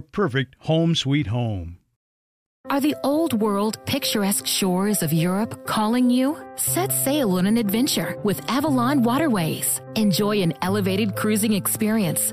perfect home sweet home. Are the old world picturesque shores of Europe calling you? Set sail on an adventure with Avalon Waterways. Enjoy an elevated cruising experience.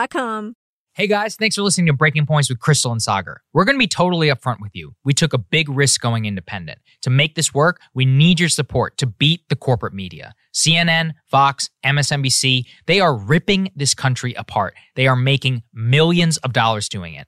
Hey guys, thanks for listening to Breaking Points with Crystal and Sagar. We're going to be totally upfront with you. We took a big risk going independent. To make this work, we need your support to beat the corporate media. CNN, Fox, MSNBC, they are ripping this country apart. They are making millions of dollars doing it.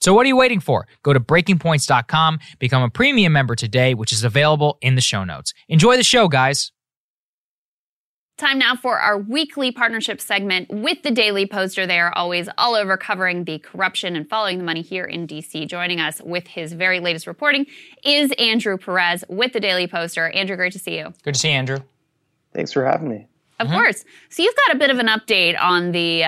So what are you waiting for? Go to breakingpoints.com, become a premium member today, which is available in the show notes. Enjoy the show, guys. Time now for our weekly partnership segment with the Daily Poster. They are always all over covering the corruption and following the money here in D.C. Joining us with his very latest reporting is Andrew Perez with the Daily Poster. Andrew, great to see you. Good to see you, Andrew. Thanks for having me. Of course. So you've got a bit of an update on the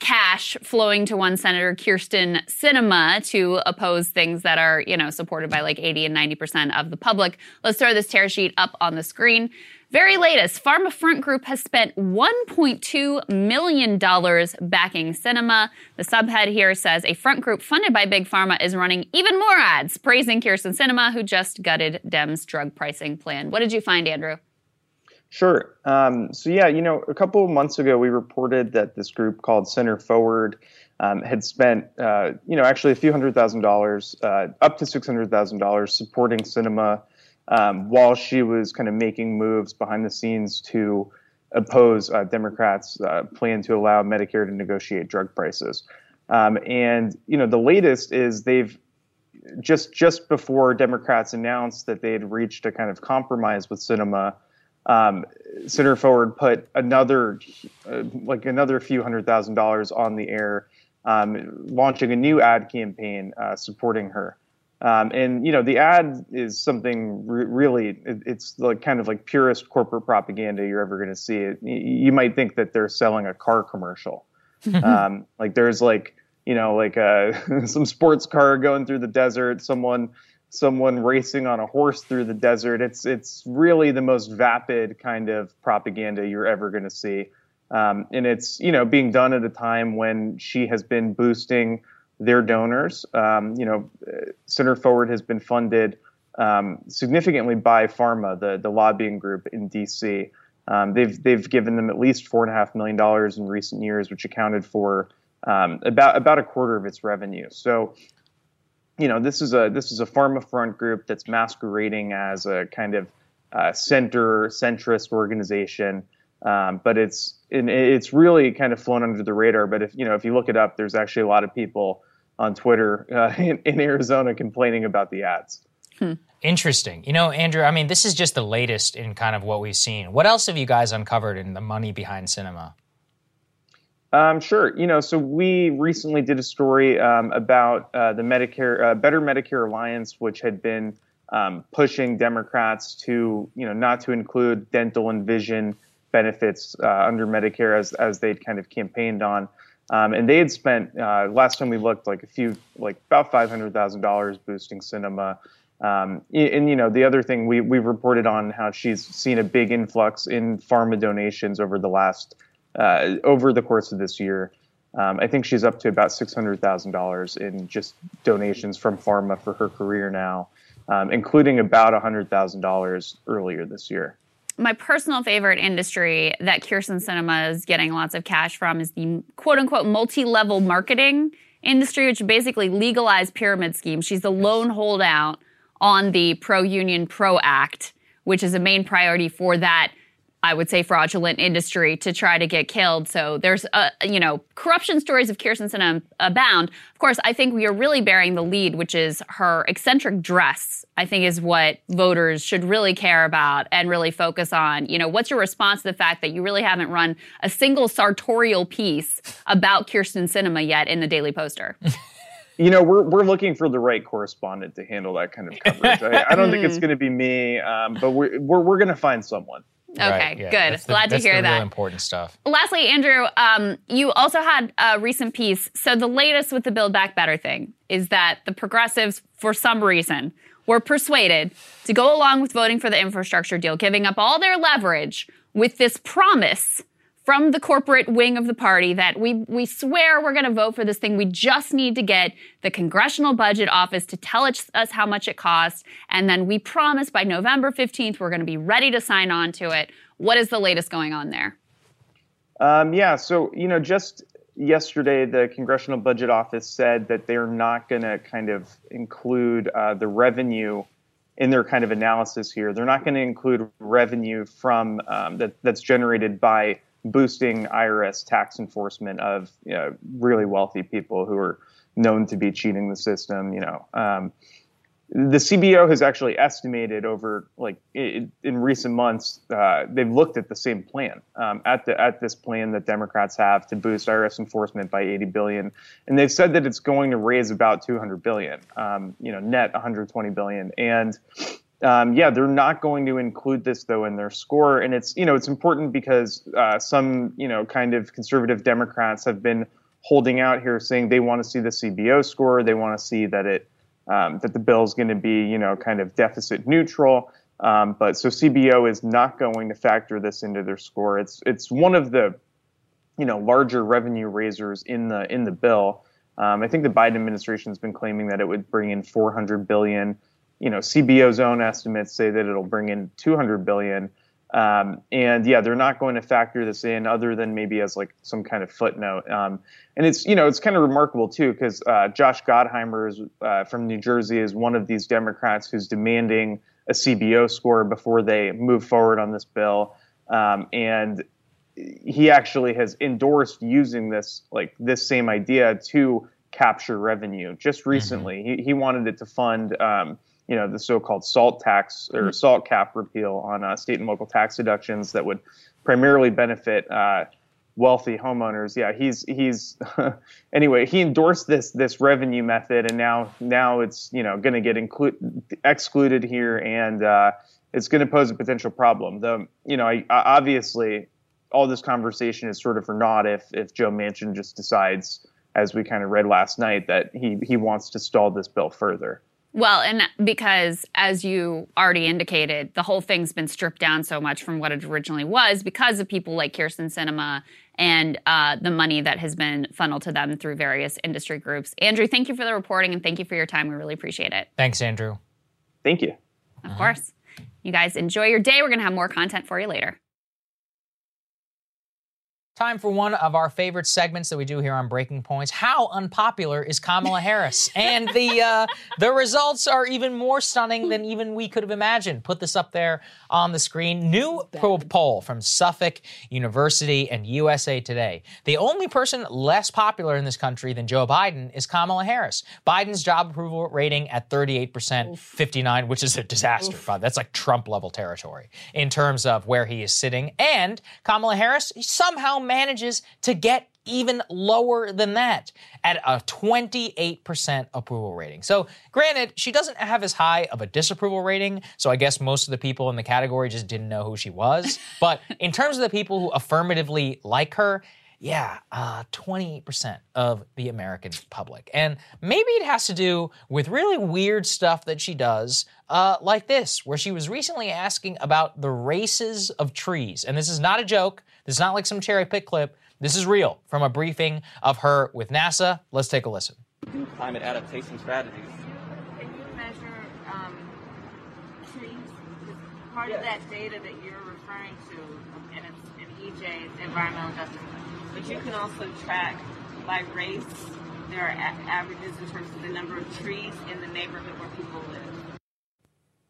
cash flowing to one Senator Kyrsten Sinema to oppose things that are, you know, supported by like 80 and 90% of the public. Let's throw this tear sheet up on the screen. Very latest, Pharma Front Group has spent $1.2 million backing Sinema. The subhead here says a front group funded by Big Pharma is running even more ads praising Kyrsten Sinema, who just gutted Dem's drug pricing plan. What did you find, Andrew? Sure. A couple of months ago, we reported that this group called Center Forward had spent, actually a few $100,000, up to $600,000 supporting Sinema while she was kind of making moves behind the scenes to oppose Democrats' plan to allow Medicare to negotiate drug prices. The latest is they've just before Democrats announced that they had reached a kind of compromise with Sinema, Center Forward put another few $100,000 on the air, launching a new ad campaign supporting her. The ad is something really, it's like kind of like purest corporate propaganda you're ever going to see. You might think that they're selling a car commercial, some sports car going through the desert, someone racing on a horse through the desert. It's really the most vapid kind of propaganda you're ever going to see. And it's, being done at a time when she has been boosting their donors. Center Forward has been funded significantly by Pharma, the lobbying group in D.C. They've given them at least $4.5 million in recent years, which accounted for about a quarter of its revenue. So, this is a Pharma Front group that's masquerading as a kind of centrist organization, but it's really kind of flown under the radar. But if you look it up, there's actually a lot of people on Twitter in Arizona complaining about the ads. Interesting. Andrew, I mean, this is just the latest in kind of what we've seen. What else have you guys uncovered in the money behind Sinema? Sure. You know, so we recently did a story about the Better Medicare Alliance, which had been pushing Democrats to, you know, not to include dental and vision benefits under Medicare as they'd kind of campaigned on. And they had spent, last time we looked, about $500,000 boosting Sinema. And, you know, the other thing we've reported on how she's seen a big influx in pharma donations over the course of this year. I think she's up to about $600,000 in just donations from pharma for her career now, including about $100,000 earlier this year. My personal favorite industry that Kyrsten Sinema is getting lots of cash from is the quote-unquote multi-level marketing industry, which basically legalized pyramid schemes. She's the lone holdout on the pro-union, pro-act, which is a main priority for that, I would say, fraudulent industry to try to get killed. So there's, corruption stories of Kyrsten Sinema abound. Of course, I think we are really bearing the lead, which is her eccentric dress, I think, is what voters should really care about and really focus on. You know, what's your response to the fact that you really haven't run a single sartorial piece about Kyrsten Sinema yet in the Daily Poster? You know, we're looking for the right correspondent to handle that kind of coverage. I don't think it's going to be me, but we're going to find someone. Okay, right, yeah. Good. Glad to hear that. That's the real important stuff. Lastly, Andrew, you also had a recent piece. So the latest with the Build Back Better thing is that the progressives, for some reason, were persuaded to go along with voting for the infrastructure deal, giving up all their leverage with this promise from the corporate wing of the party that we swear we're going to vote for this thing. We just need to get the Congressional Budget Office to tell us how much it costs. And then we promise by November 15th, we're going to be ready to sign on to it. What is the latest going on there? So, you know, just yesterday, the Congressional Budget Office said that they're not going to kind of include the revenue in their kind of analysis here. They're not going to include revenue from that's generated by boosting IRS tax enforcement of, you know, really wealthy people who are known to be cheating the system. You know, the CBO has actually estimated over in recent months, they've looked at the same plan at this plan that Democrats have to boost IRS enforcement by $80 billion, and they've said that it's going to raise about $200 billion, net $120 billion, and they're not going to include this, though, in their score. And it's, you know, it's important because some, you know, kind of conservative Democrats have been holding out here saying they want to see the CBO score. They want to see that it that the bill is going to be, you know, kind of deficit neutral. But so CBO is not going to factor this into their score. It's one of the, you know, larger revenue raisers in the bill. I think the Biden administration has been claiming that it would bring in $400 billion. You know, CBO's own estimates say that it'll bring in $200 billion. They're not going to factor this in other than maybe as like some kind of footnote. And it's, you know, it's kind of remarkable, too, because Josh Gottheimer is, from New Jersey, is one of these Democrats who's demanding a CBO score before they move forward on this bill. And he actually has endorsed using this same idea to capture revenue just recently. He wanted it to fund the so-called SALT tax or SALT cap repeal on state and local tax deductions that would primarily benefit wealthy homeowners. Yeah, he's anyway. He endorsed this revenue method, and now it's, you know, going to get excluded here, and it's going to pose a potential problem. Obviously, all this conversation is sort of for naught if Joe Manchin just decides, as we kind of read last night, that he wants to stall this bill further. Well, and because, as you already indicated, the whole thing's been stripped down so much from what it originally was because of people like Kyrsten Sinema and the money that has been funneled to them through various industry groups. Andrew, thank you for the reporting and thank you for your time. We really appreciate it. Thanks, Andrew. Thank you. Of course. You guys enjoy your day. We're going to have more content for you later. Time for one of our favorite segments that we do here on Breaking Points. How unpopular is Kamala Harris? And the results are even more stunning than even we could have imagined. Put this up there on the screen. New poll from Suffolk University and USA Today. The only person less popular in this country than Joe Biden is Kamala Harris. Biden's job approval rating at 38%, 59, which is a disaster. That's like Trump-level territory in terms of where he is sitting. And Kamala Harris somehow manages to get even lower than that at a 28% approval rating. So granted, she doesn't have as high of a disapproval rating, so I guess most of the people in the category just didn't know who she was. But in terms of the people who affirmatively like her, yeah, 28% of the American public. And maybe it has to do with really weird stuff that she does, like this, where she was recently asking about the races of trees. And this is not a joke. This is not like some cherry pick clip. This is real, from a briefing of her with NASA. Let's take a listen. Climate adaptation strategies. Can you measure trees? Is part of that data that you're referring to, and it's in EJ's environmental justice. But you can also track by race. There are averages in terms of the number of trees in the neighborhood where people live.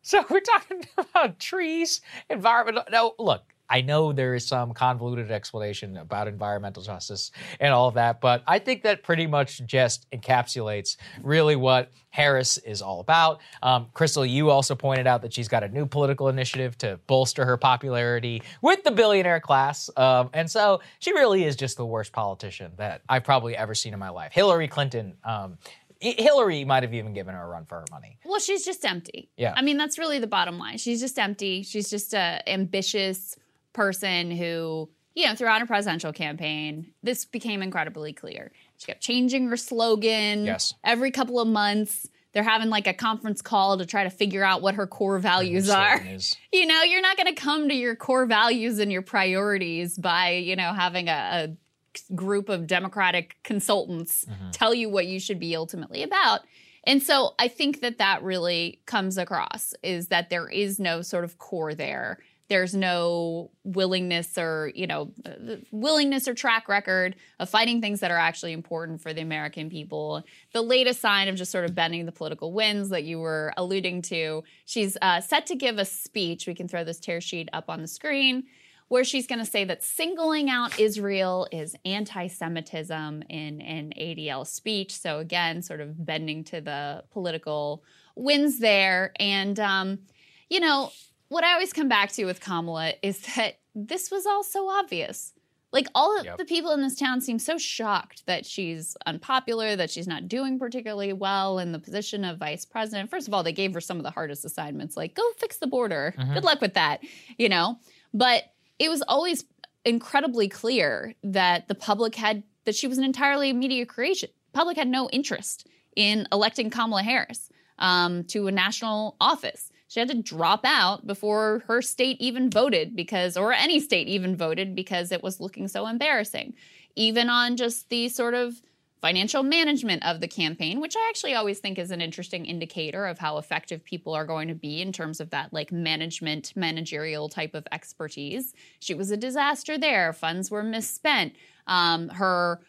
So we're talking about trees, environmental. No, look, I know there is some convoluted explanation about environmental justice and all of that, but I think that pretty much just encapsulates really what Harris is all about. Crystal, you also pointed out that she's got a new political initiative to bolster her popularity with the billionaire class. And so she really is just the worst politician that I've probably ever seen in my life. Hillary Clinton, Hillary might have even given her a run for her money. Well, she's just empty. Yeah. I mean, that's really the bottom line. She's just empty. She's just an ambitious person who, you know, throughout her presidential campaign, this became incredibly clear. She kept changing her slogan. Yes. Every couple of months. They're having like a conference call to try to figure out what her core values are. You know, you're not going to come to your core values and your priorities by, you know, having a group of Democratic consultants tell you what you should be ultimately about. And so I think that that really comes across, is that there is no sort of core there. There's no willingness or, you know, willingness or track record of fighting things that are actually important for the American people. The latest sign of just sort of bending the political winds that you were alluding to, she's set to give a speech. We can throw this tear sheet up on the screen, where she's going to say that singling out Israel is anti-Semitism in an ADL speech. So again, sort of bending to the political winds there. And, you know, what I always come back to with Kamala is that this was all so obvious. Like, all of the people in this town seem so shocked that she's unpopular, that she's not doing particularly well in the position of vice president. First of all, they gave her some of the hardest assignments, like, go fix the border. Good luck with that, you know? But it was always incredibly clear that the public had, that she was an entirely media creation. Public had no interest in electing Kamala Harris to a national office. She had to drop out before her state even voted because, or any state even voted because it was looking so embarrassing. Even on just the sort of financial management of the campaign, which I actually always think is an interesting indicator of how effective people are going to be in terms of that like management, managerial type of expertise. She was a disaster there. Funds were misspent. Her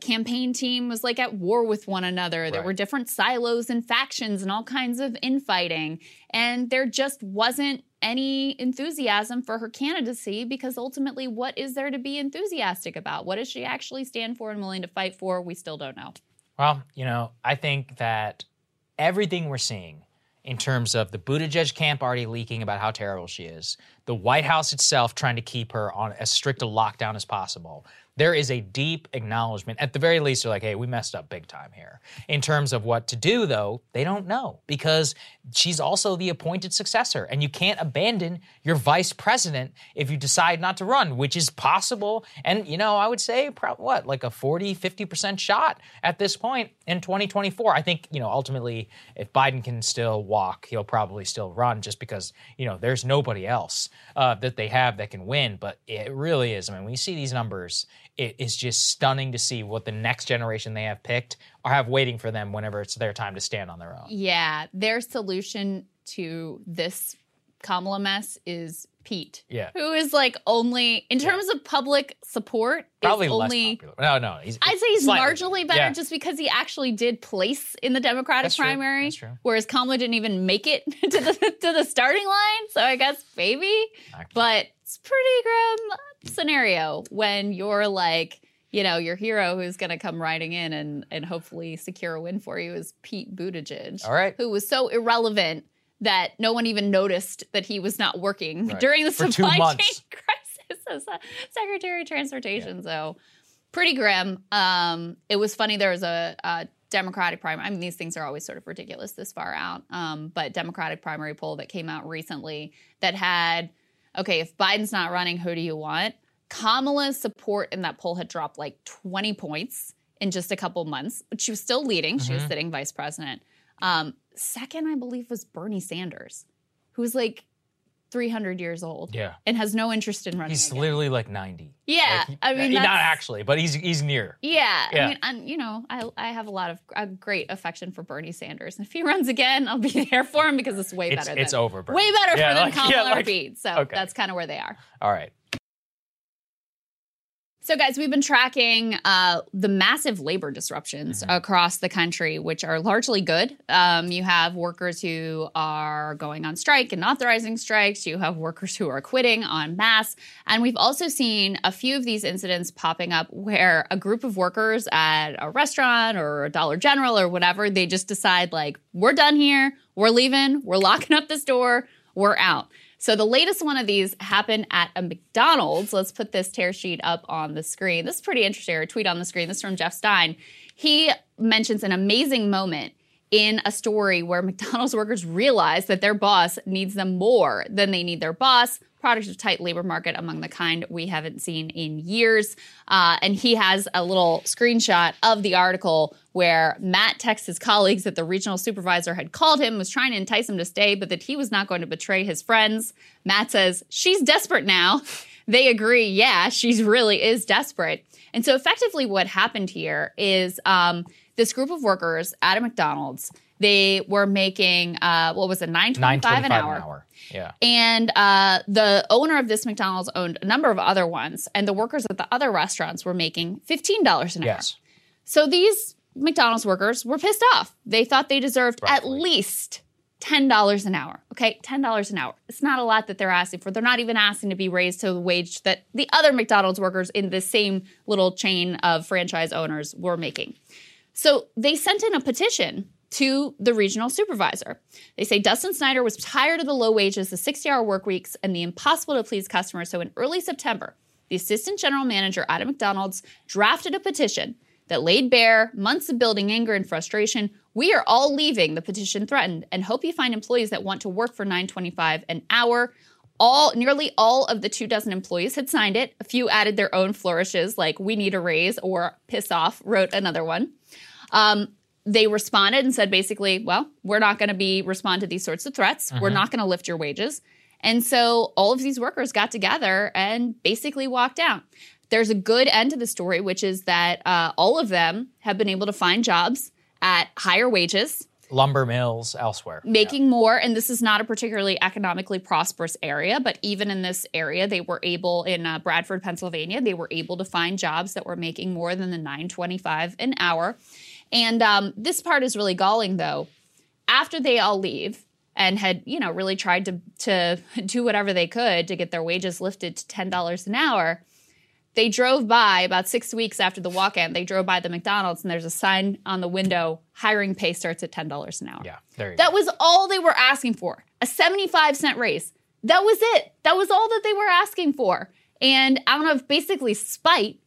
campaign team was like at war with one another. Right. There were different silos and factions and all kinds of infighting. And there just wasn't any enthusiasm for her candidacy, because ultimately, what is there to be enthusiastic about? What does she actually stand for and willing to fight for? We still don't know. Well, you know, I think that everything we're seeing in terms of the Buttigieg camp already leaking about how terrible she is, the White House itself trying to keep her on as strict a lockdown as possible, there is a deep acknowledgement. At the very least, they're like, hey, we messed up big time here. In terms of what to do, though, they don't know, because she's also the appointed successor, and you can't abandon your vice president if you decide not to run, which is possible. And, you know, I would say, like a 40-50% shot at this point in 2024. I think, you know, ultimately, if Biden can still walk, he'll probably still run, just because, you know, there's nobody else that they have that can win. But it really is. I mean, when you see these numbers, it is just stunning to see what the next generation they have picked or have waiting for them whenever it's their time to stand on their own. Yeah, their solution to this Kamala mess is Pete, who is like only, in terms of public support, probably only less popular. No, I'd say he's marginally better just because he actually did place in the Democratic primary, whereas Kamala didn't even make it to the starting line. So I guess maybe, but it's pretty grim scenario when you're like, you know, your hero who's going to come riding in and hopefully secure a win for you is Pete Buttigieg, who was so irrelevant that no one even noticed that he was not working during the supply chain crisis as Secretary of Transportation. So pretty grim. It was funny. There was a Democratic primary. I mean, these things are always sort of ridiculous this far out. But Democratic primary poll that came out recently that had, okay, if Biden's not running, who do you want? Kamala's support in that poll had dropped like 20 points in just a couple months, but she was still leading. Mm-hmm. She was sitting vice president. Second, I believe, was Bernie Sanders, who's like 300 years old, yeah, and has no interest in running. He's again. Literally like 90. Yeah, like, I mean, not actually, but he's near. Yeah. I mean, and you know, I have a lot of great affection for Bernie Sanders, and if he runs again, I'll be there for him because it's way better. It's over, Bernie. Way better for than Kamala or Pete. So that's kind of where they are. All right. So, guys, we've been tracking the massive labor disruptions across the country, which are largely good. You have workers who are going on strike and authorizing strikes. You have workers who are quitting en masse. And we've also seen a few of these incidents popping up where a group of workers at a restaurant or a Dollar General or whatever, they just decide, like, we're done here. We're leaving. We're locking up this door. We're out. So the latest one of these happened at a McDonald's. Let's put this tear sheet up on the screen. This is pretty interesting, or a tweet on the screen. This is from Jeff Stein. He mentions an amazing moment in a story where McDonald's workers realize that their boss needs them more than they need their boss. Product of tight labor market among the kind we haven't seen in years. And he has a little screenshot of the article where Matt texts his colleagues that the regional supervisor had called him, was trying to entice him to stay, but that he was not going to betray his friends. Matt says, she's desperate now. They agree, yeah, she really is desperate. And so effectively what happened here is this group of workers at a McDonald's, they were making, what was it, $9.25 an hour. Yeah. And the owner of this McDonald's owned a number of other ones, and the workers at the other restaurants were making $15 an hour. So these McDonald's workers were pissed off. They thought they deserved at least $10 an hour. Okay, $10 an hour. It's not a lot that they're asking for. They're not even asking to be raised to the wage that the other McDonald's workers in the same little chain of franchise owners were making. So they sent in a petition to the regional supervisor. They say Dustin Snyder was tired of the low wages, the 60-hour work weeks, and the impossible-to-please customers. So in early September, the assistant general manager at a McDonald's drafted a petition that laid bare months of building anger and frustration. We are all leaving, the petition threatened, and hope you find employees that want to work for $9.25 an hour. Nearly all of the 24 employees had signed it. A few added their own flourishes, like we need a raise or piss off, wrote another one. They responded and said basically, well, we're not going to respond to these sorts of threats. We're not going to lift your wages. And so all of these workers got together and basically walked out. There's a good end to the story, which is that all of them have been able to find jobs at higher wages. Lumber mills elsewhere. Making more, and this is not a particularly economically prosperous area, but even in this area, they were able, in Bradford, Pennsylvania, they were able to find jobs that were making more than the $9.25 an hour. And this part is really galling, though. After they all leave and had, you know, really tried to do whatever they could to get their wages lifted to $10 an hour, they drove by about 6 weeks after the walk-in. They drove by the McDonald's, and there's a sign on the window, hiring pay starts at $10 an hour. Yeah, there you go. That was all they were asking for, a 75-cent raise. That was it. That was all that they were asking for. And out of basically spite,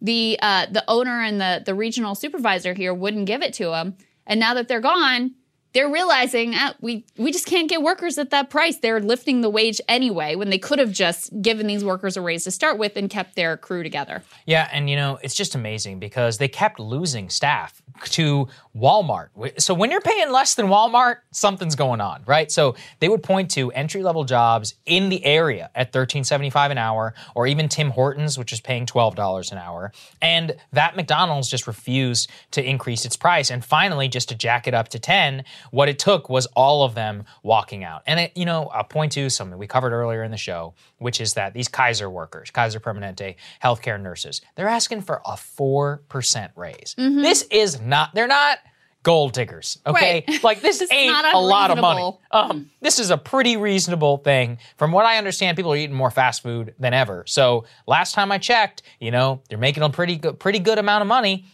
the owner and the regional supervisor here wouldn't give it to them. And now that they're gone, they're realizing we just can't get workers at that price. They're lifting the wage anyway when they could have just given these workers a raise to start with and kept their crew together. Yeah, and, you know, it's just amazing because they kept losing staff to Walmart. So when you're paying less than Walmart, something's going on, right? So they would point to entry-level jobs in the area at $13.75 an hour, or even Tim Hortons, which is paying $12 an hour. And that McDonald's just refused to increase its price. And finally, just to jack it up to $10, what it took was all of them walking out. And, you know, I'll point to something we covered earlier in the show, which is that these Kaiser workers, Kaiser Permanente, healthcare nurses, they're asking for a 4% raise. Mm-hmm. This is not, they're not gold diggers, okay? Right. Like, this ain't a lot of money. This is a pretty reasonable thing. From what I understand, people are eating more fast food than ever. So last time I checked, you know, they're making a pretty good amount of money.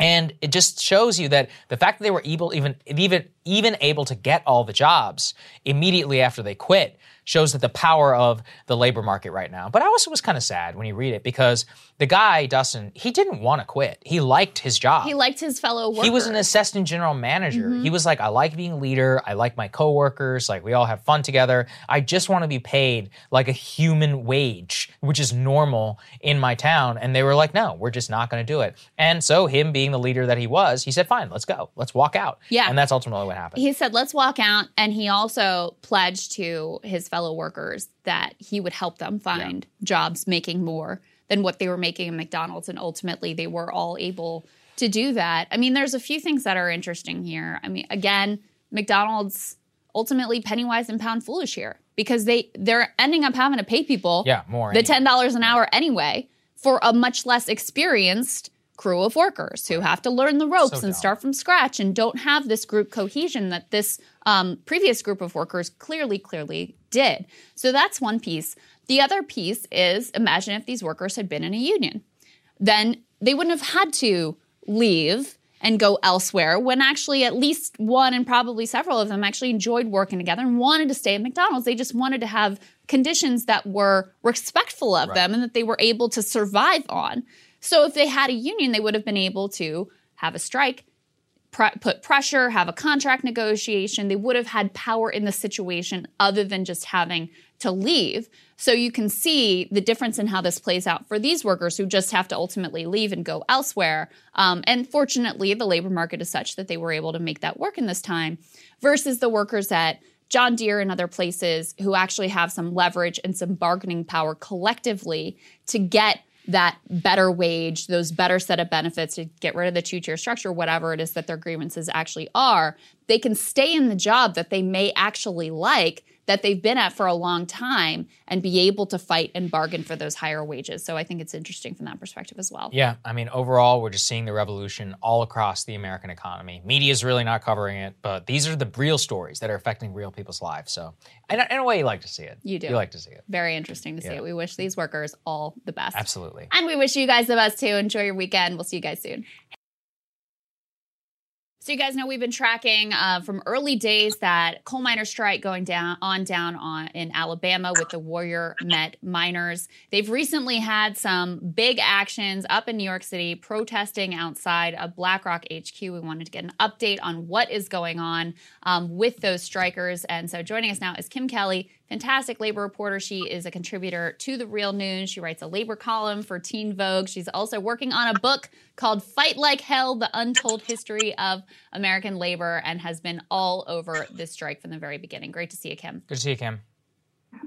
And it just shows you that the fact that they were able, even able to get all the jobs immediately after they quit shows that the power of the labor market right now. But I also was kind of sad when you read it because the guy, Dustin, he didn't want to quit. He liked his job. He liked his fellow workers. He was an assistant general manager. Mm-hmm. He was like, I like being a leader. I like my coworkers. Like, we all have fun together. I just want to be paid like a human wage, which is normal in my town. And they were like, no, we're just not going to do it. And so him being the leader that he was, he said, fine, let's go. Let's walk out. Yeah. And that's ultimately what happened. He said, let's walk out. And he also pledged to his fellow workers that he would help them find jobs making more than what they were making at McDonald's. And ultimately, they were all able to do that. I mean, there's a few things that are interesting here. I mean, again, McDonald's ultimately penny wise and pound foolish here because they're ending up having to pay people more the $10 an hour anyway for a much less experienced crew of workers who have to learn the ropes and start from scratch and don't have this group cohesion that this previous group of workers clearly did. So that's one piece. The other piece is, imagine if these workers had been in a union. Then they wouldn't have had to leave and go elsewhere when actually at least one and probably several of them actually enjoyed working together and wanted to stay at McDonald's. They just wanted to have conditions that were respectful of them and that they were able to survive on. So if they had a union, they would have been able to have a strike, put pressure, have a contract negotiation. They would have had power in the situation other than just having to leave. So you can see the difference in how this plays out for these workers who just have to ultimately leave and go elsewhere. And fortunately, the labor market is such that they were able to make that work in this time versus the workers at John Deere and other places who actually have some leverage and some bargaining power collectively to get that better wage, those better set of benefits, to get rid of the two-tier structure, whatever it is that their grievances actually are. They can stay in the job that they may actually like, that they've been at for a long time, and be able to fight and bargain for those higher wages. So I think it's interesting from that perspective as well. Yeah, I mean, overall, we're just seeing the revolution all across the American economy. Media is really not covering it, but these are the real stories that are affecting real people's lives. So in a way, you like to see it. You do. You like to see it. Very interesting to see it. We wish these workers all the best. Absolutely. And we wish you guys the best, too. Enjoy your weekend. We'll see you guys soon. So you guys know we've been tracking from early days that coal miner strike going down in Alabama with the Warrior Met miners. They've recently had some big actions up in New York City protesting outside of BlackRock HQ. We wanted to get an update on what is going on with those strikers. And so joining us now is Kim Kelly, fantastic labor reporter. She is a contributor to The Real News. She writes a labor column for Teen Vogue. She's also working on a book called Fight Like Hell, The Untold History of American Labor, and has been all over this strike from the very beginning. Great to see you, Kim. Good to see you, Kim.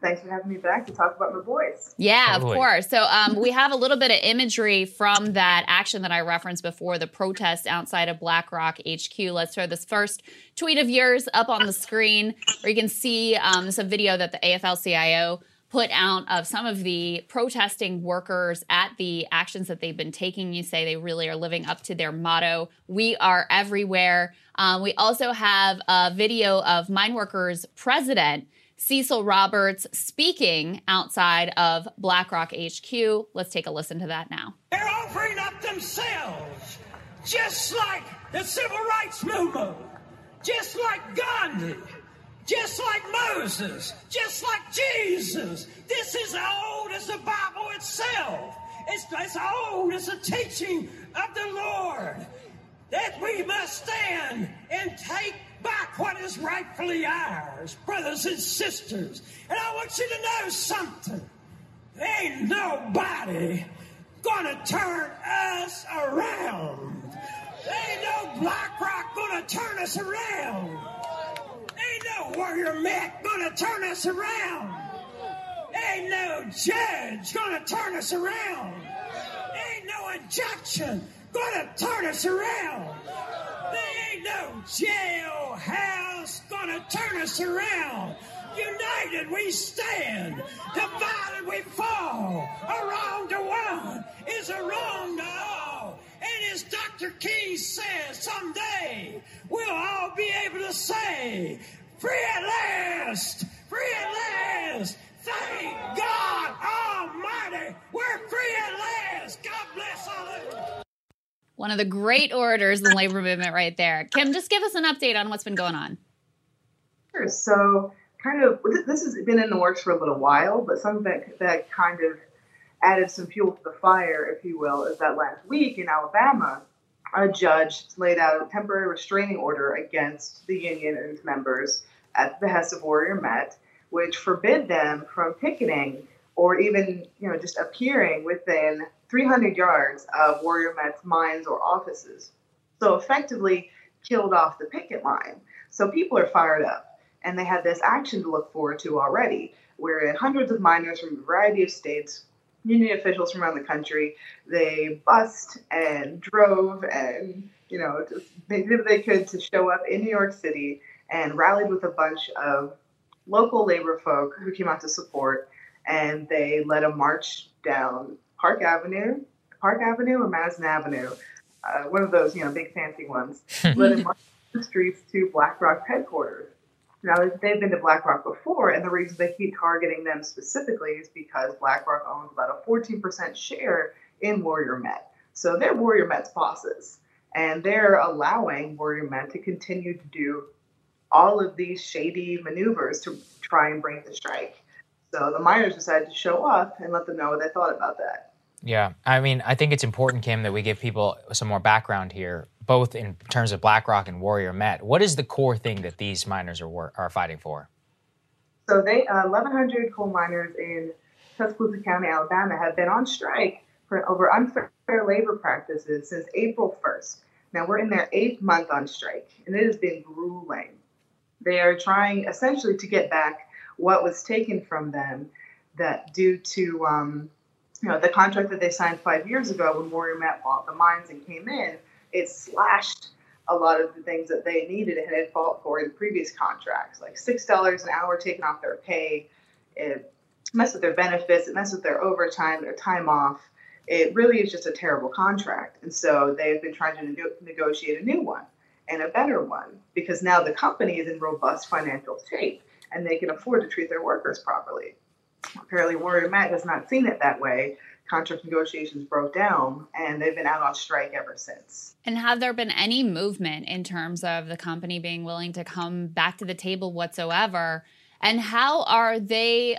Thanks for having me back to talk about my boys. Yeah, totally. Of course. So we have a little bit of imagery from that action that I referenced before, the protest outside of BlackRock HQ. Let's throw this first tweet of yours up on the screen, where you can see this is a video that the AFL-CIO put out of some of the protesting workers at the actions that they've been taking. You say they really are living up to their motto, we are everywhere. We also have a video of mine workers' president, Cecil Roberts, speaking outside of BlackRock HQ. Let's take a listen to that now. They're offering up themselves, just like the Civil Rights Movement, just like Gandhi, just like Moses, just like Jesus. This is as old as the Bible itself. It's as old as the teaching of the Lord, that we must stand and take back what is rightfully ours, brothers and sisters. And I want you to know something. There ain't nobody gonna turn us around. There ain't no BlackRock gonna turn us around. There ain't no Warrior Met gonna turn us around. There ain't no judge gonna turn us around. There ain't no injunction gonna turn us around. There ain't no jailhouse gonna turn us around. United we stand, divided we fall. A wrong to one is a wrong to all. And as Dr. King says, someday we'll all be able to say, free at last, free at last. Thank God Almighty, we're free at last. God bless all of you. One of the great orators in the labor movement right there. Kim, just give us an update on what's been going on. Sure. So kind of, this has been in the works for a little while, but something that kind of added some fuel to the fire, if you will, is that last week in Alabama, a judge laid out a temporary restraining order against the union and its members at the behest of Warrior Met, which forbid them from picketing or even, just appearing within 300 yards of Warrior Met's mines or offices. So effectively killed off the picket line. So people are fired up, and they had this action to look forward to already, wherein hundreds of miners from a variety of states, union officials from around the country, they bussed and drove and, just did what they could to show up in New York City and rallied with a bunch of local labor folk who came out to support, and they led a march down Park Avenue or Madison Avenue, one of those, big fancy ones, led a march down the streets to BlackRock headquarters. Now, they've been to BlackRock before, and the reason they keep targeting them specifically is because BlackRock owns about a 14% share in Warrior Met. So they're Warrior Met's bosses, and they're allowing Warrior Met to continue to do all of these shady maneuvers to try and break the strike. So the miners decided to show up and let them know what they thought about that. Yeah. I mean, I think it's important, Kim, that we give people some more background here, both in terms of BlackRock and Warrior Met. What is the core thing that these miners are fighting for? So they 1,100 coal miners in Tuscaloosa County, Alabama, have been on strike for over unfair labor practices since April 1st. Now, we're in their 8th month on strike, and it has been grueling. They are trying essentially to get back what was taken from them that due to the contract that they signed 5 years ago when Warrior Met bought the mines and came in, it slashed a lot of the things that they needed and had fought for in previous contracts, like $6 an hour taken off their pay. It messed with their benefits. It messed with their overtime, their time off. It really is just a terrible contract. And so they've been trying to negotiate a new one and a better one, because now the company is in robust financial shape and they can afford to treat their workers properly. Apparently, Warrior Met has not seen it that way. Contract negotiations broke down, and they've been out on strike ever since. And have there been any movement in terms of the company being willing to come back to the table whatsoever? And how are they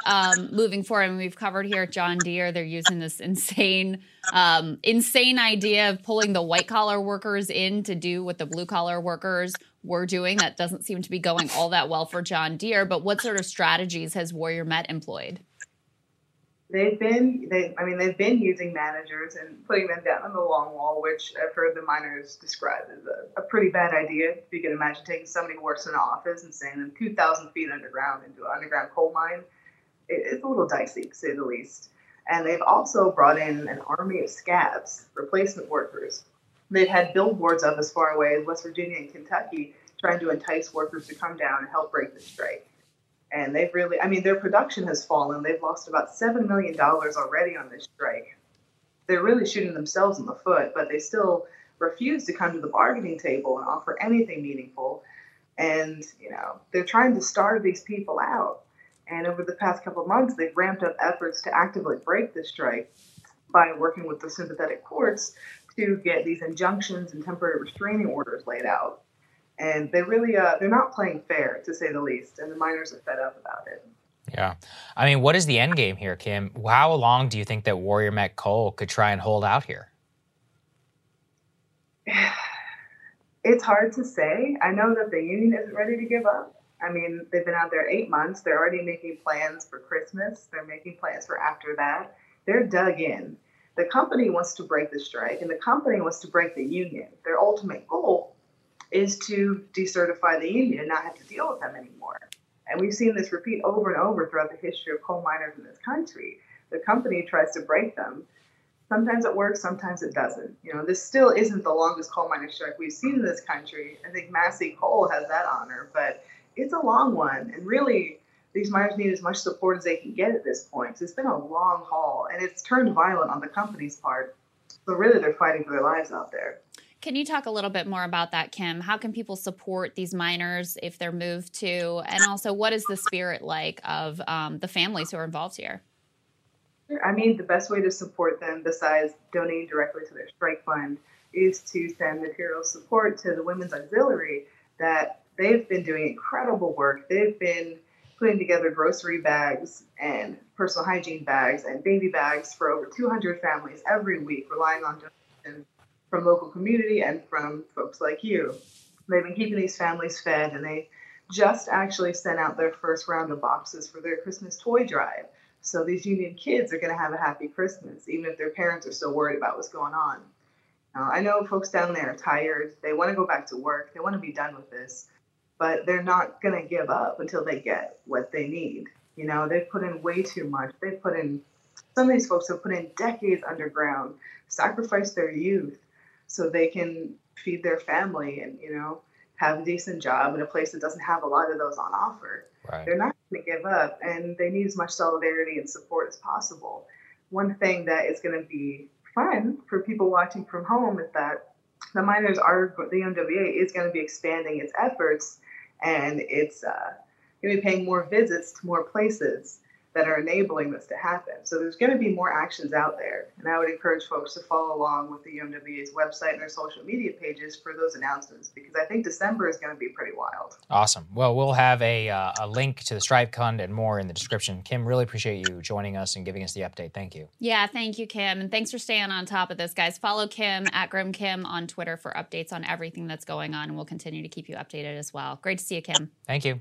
moving forward? I mean, we've covered here at John Deere, they're using this insane idea of pulling the white-collar workers in to do what the blue-collar workers were doing. That doesn't seem to be going all that well for John Deere. But what sort of strategies has Warrior Met employed? They've been using managers and putting them down on the long wall, which I've heard the miners describe as a pretty bad idea. If you can imagine taking somebody who works in an office and sending them 2,000 feet underground into an underground coal mine, it's a little dicey, to say the least. And they've also brought in an army of scabs, replacement workers. They've had billboards up as far away as West Virginia and Kentucky trying to entice workers to come down and help break the strike. And they've really, their production has fallen. They've lost about $7 million already on this strike. They're really shooting themselves in the foot, but they still refuse to come to the bargaining table and offer anything meaningful. And, they're trying to starve these people out. And over the past couple of months, they've ramped up efforts to actively break the strike by working with the sympathetic courts to get these injunctions and temporary restraining orders laid out. And they really, they're not playing fair, to say the least, and the miners are fed up about it. Yeah. What is the end game here, Kim? How long do you think that Warrior Met Coal could try and hold out here? It's hard to say. I know that the union isn't ready to give up. They've been out there 8 months. They're already making plans for Christmas. They're making plans for after that. They're dug in. The company wants to break the strike, and the company wants to break the union. Their ultimate goal is to decertify the union and not have to deal with them anymore. And we've seen this repeat over and over throughout the history of coal miners in this country. The company tries to break them. Sometimes it works, sometimes it doesn't. This still isn't the longest coal miner strike we've seen in this country. I think Massey Coal has that honor, but it's a long one. And really, these miners need as much support as they can get at this point. So it's been a long haul, and it's turned violent on the company's part. So really, they're fighting for their lives out there. Can you talk a little bit more about that, Kim? How can people support these miners if they're moved to? And also, what is the spirit like of the families who are involved here? The best way to support them, besides donating directly to their strike fund, is to send material support to the Women's Auxiliary that they've been doing incredible work. They've been putting together grocery bags and personal hygiene bags and baby bags for over 200 families every week, relying on donations from local community and from folks like you. They've been keeping these families fed, and they just actually sent out their first round of boxes for their Christmas toy drive. So these union kids are going to have a happy Christmas, even if their parents are still worried about what's going on. I know folks down there are tired. They want to go back to work. They want to be done with this, but they're not going to give up until they get what they need. You know, they've put in way too much. They've put in, some of these folks have put in decades underground, sacrificed their youth so they can feed their family and, you know, have a decent job in a place that doesn't have a lot of those on offer. Right. They're not going to give up, and they need as much solidarity and support as possible. One thing that is going to be fun for people watching from home is that the miners are, the MWA is going to be expanding its efforts, and it's going to be paying more visits to more places that are enabling this to happen. So there's going to be more actions out there, and I would encourage folks to follow along with the UMWA's website and their social media pages for those announcements, because I think December is going to be pretty wild. Awesome. Well, we'll have a link to the StrikeCon and more in the description. Kim, really appreciate you joining us and giving us the update. Thank you. Yeah, thank you, Kim, and thanks for staying on top of this, guys. Follow Kim at Grim Kim on Twitter for updates on everything that's going on, and we'll continue to keep you updated as well. Great to see you, Kim. Thank you.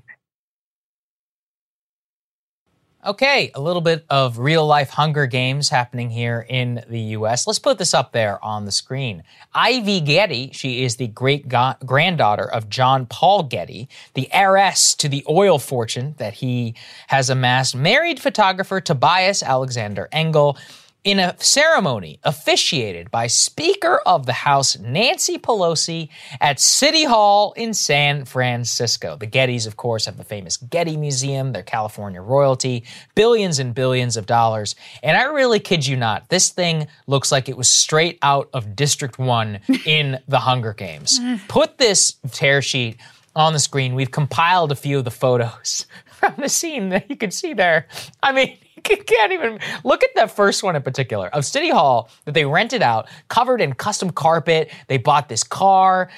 Okay, a little bit of real-life Hunger Games happening here in the U.S. Let's put this up there on the screen. Ivy Getty, she is the great-granddaughter of John Paul Getty, the heiress to the oil fortune that he has amassed, married photographer Tobias Alexander Engel, in a ceremony officiated by Speaker of the House Nancy Pelosi at City Hall in San Francisco. The Gettys, of course, have the famous Getty Museum, their California royalty, billions and billions of dollars. And I really kid you not, this thing looks like it was straight out of District 1 in The Hunger Games. Put this tear sheet on the screen. We've compiled a few of the photos from the scene that you can see there. I mean, you can't even look at that first one in particular of City Hall that they rented out, covered in custom carpet. They bought this car.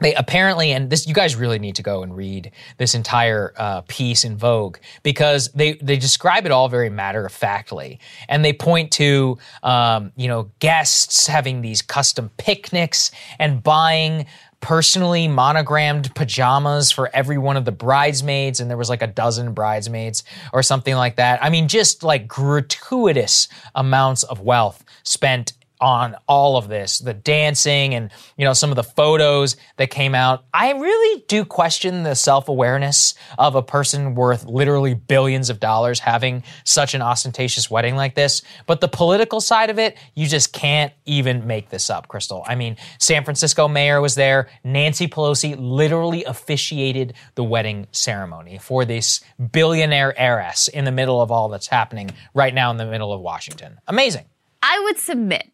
They apparently, and this, you guys really need to go and read this entire piece in Vogue, because they describe it all very matter-of-factly. And they point to, you know, guests having these custom picnics and buying personally monogrammed pajamas for every one of the bridesmaids, and there was like a dozen bridesmaids or something like that. I mean, just like gratuitous amounts of wealth spent on all of this, the dancing and, you know, some of the photos that came out. I really do question the self-awareness of a person worth literally billions of dollars having such an ostentatious wedding like this. But the political side of it, you just can't even make this up, Crystal. I mean, San Francisco mayor was there. Nancy Pelosi literally officiated the wedding ceremony for this billionaire heiress in the middle of all that's happening right now in the middle of Washington. Amazing. I would submit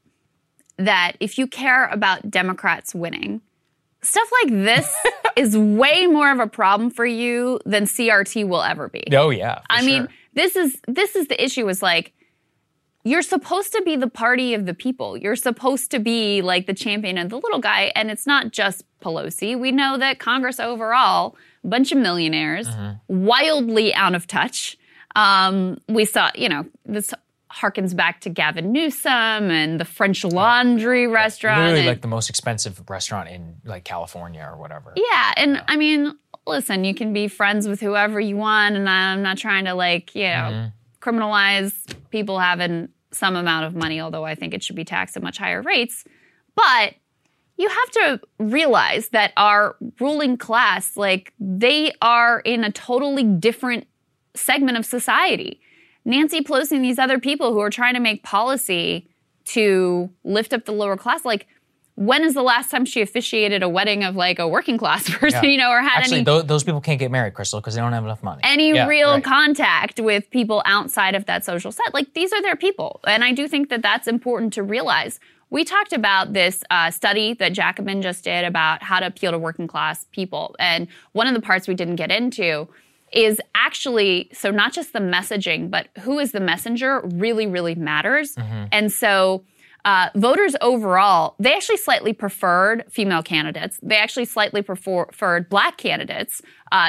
that if you care about Democrats winning, stuff like this is way more of a problem for you than CRT will ever be. Oh, yeah. I mean, this is the issue, is like, you're supposed to be the party of the people. You're supposed to be like the champion of the little guy. And it's not just Pelosi. We know that Congress overall, a bunch of millionaires, wildly out of touch. We saw, you know, this harkens back to Gavin Newsom and the French Laundry restaurant. Literally and, like, the most expensive restaurant in, like, California or whatever. Yeah, and, I mean, listen, you can be friends with whoever you want, and I'm not trying to, like, you know, criminalize people having some amount of money, although I think it should be taxed at much higher rates. But you have to realize that our ruling class, like, they are in a totally different segment of society. Nancy Pelosi and these other people who are trying to make policy to lift up the lower class, like, when is the last time she officiated a wedding of, like, a working class person, you know, or had actually, any... Actually, those people can't get married, Crystal, because they don't have enough money. Any real contact with people outside of that social set. Like, these are their people. And I do think that that's important to realize. We talked about this study that Jacobin just did about how to appeal to working class people. And one of the parts we didn't get into is actually, so not just the messaging, but who is the messenger really, really matters. And so Voters overall, they actually slightly preferred female candidates. They actually slightly preferred black candidates.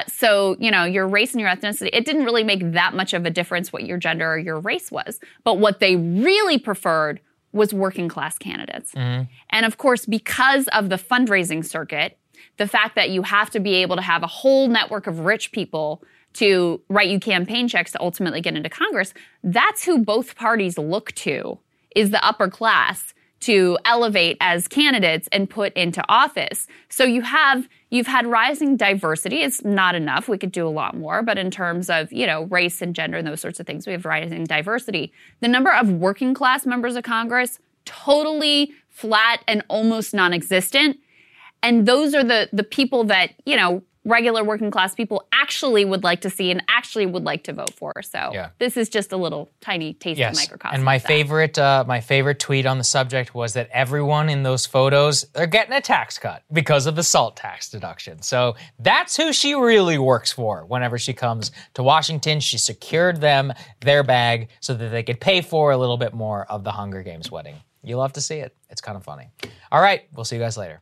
So, you know, your race and your ethnicity, it didn't really make that much of a difference what your gender or your race was. But what they really preferred was working class candidates. Mm-hmm. And of course, because of the fundraising circuit, the fact that you have to be able to have a whole network of rich people to write you campaign checks to ultimately get into Congress, that's who both parties look to, is the upper class to elevate as candidates and put into office. So you've had rising diversity. It's not enough. We could do a lot more. But in terms of, you know, race and gender and those sorts of things, we have rising diversity. The number of working class members of Congress, totally flat and almost non-existent. And those are the people that, you know, regular working class people actually would like to see and actually would like to vote for. So this is just a little tiny taste of microcosm. And my favorite tweet on the subject was that everyone in those photos, they're getting a tax cut because of the SALT tax deduction. So that's who she really works for. Whenever she comes to Washington, she secured them their bag so that they could pay for a little bit more of the Hunger Games wedding. You'll have to see it. It's kind of funny. All right, we'll see you guys later.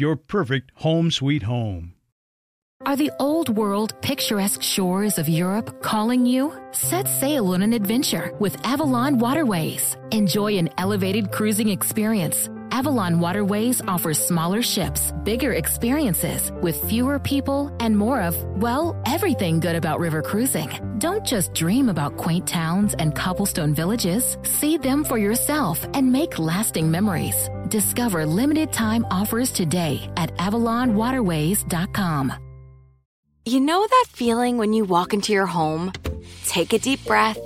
your perfect home sweet home. Are the old-world, picturesque shores of Europe calling you? Set sail on an adventure with Avalon Waterways. Enjoy an elevated cruising experience. Avalon Waterways offers smaller ships, bigger experiences, with fewer people and more of, well, everything good about river cruising. Don't just dream about quaint towns and cobblestone villages. See them for yourself and make lasting memories. Discover limited time offers today at avalonwaterways.com. You know that feeling when you walk into your home, take a deep breath,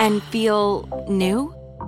and feel new?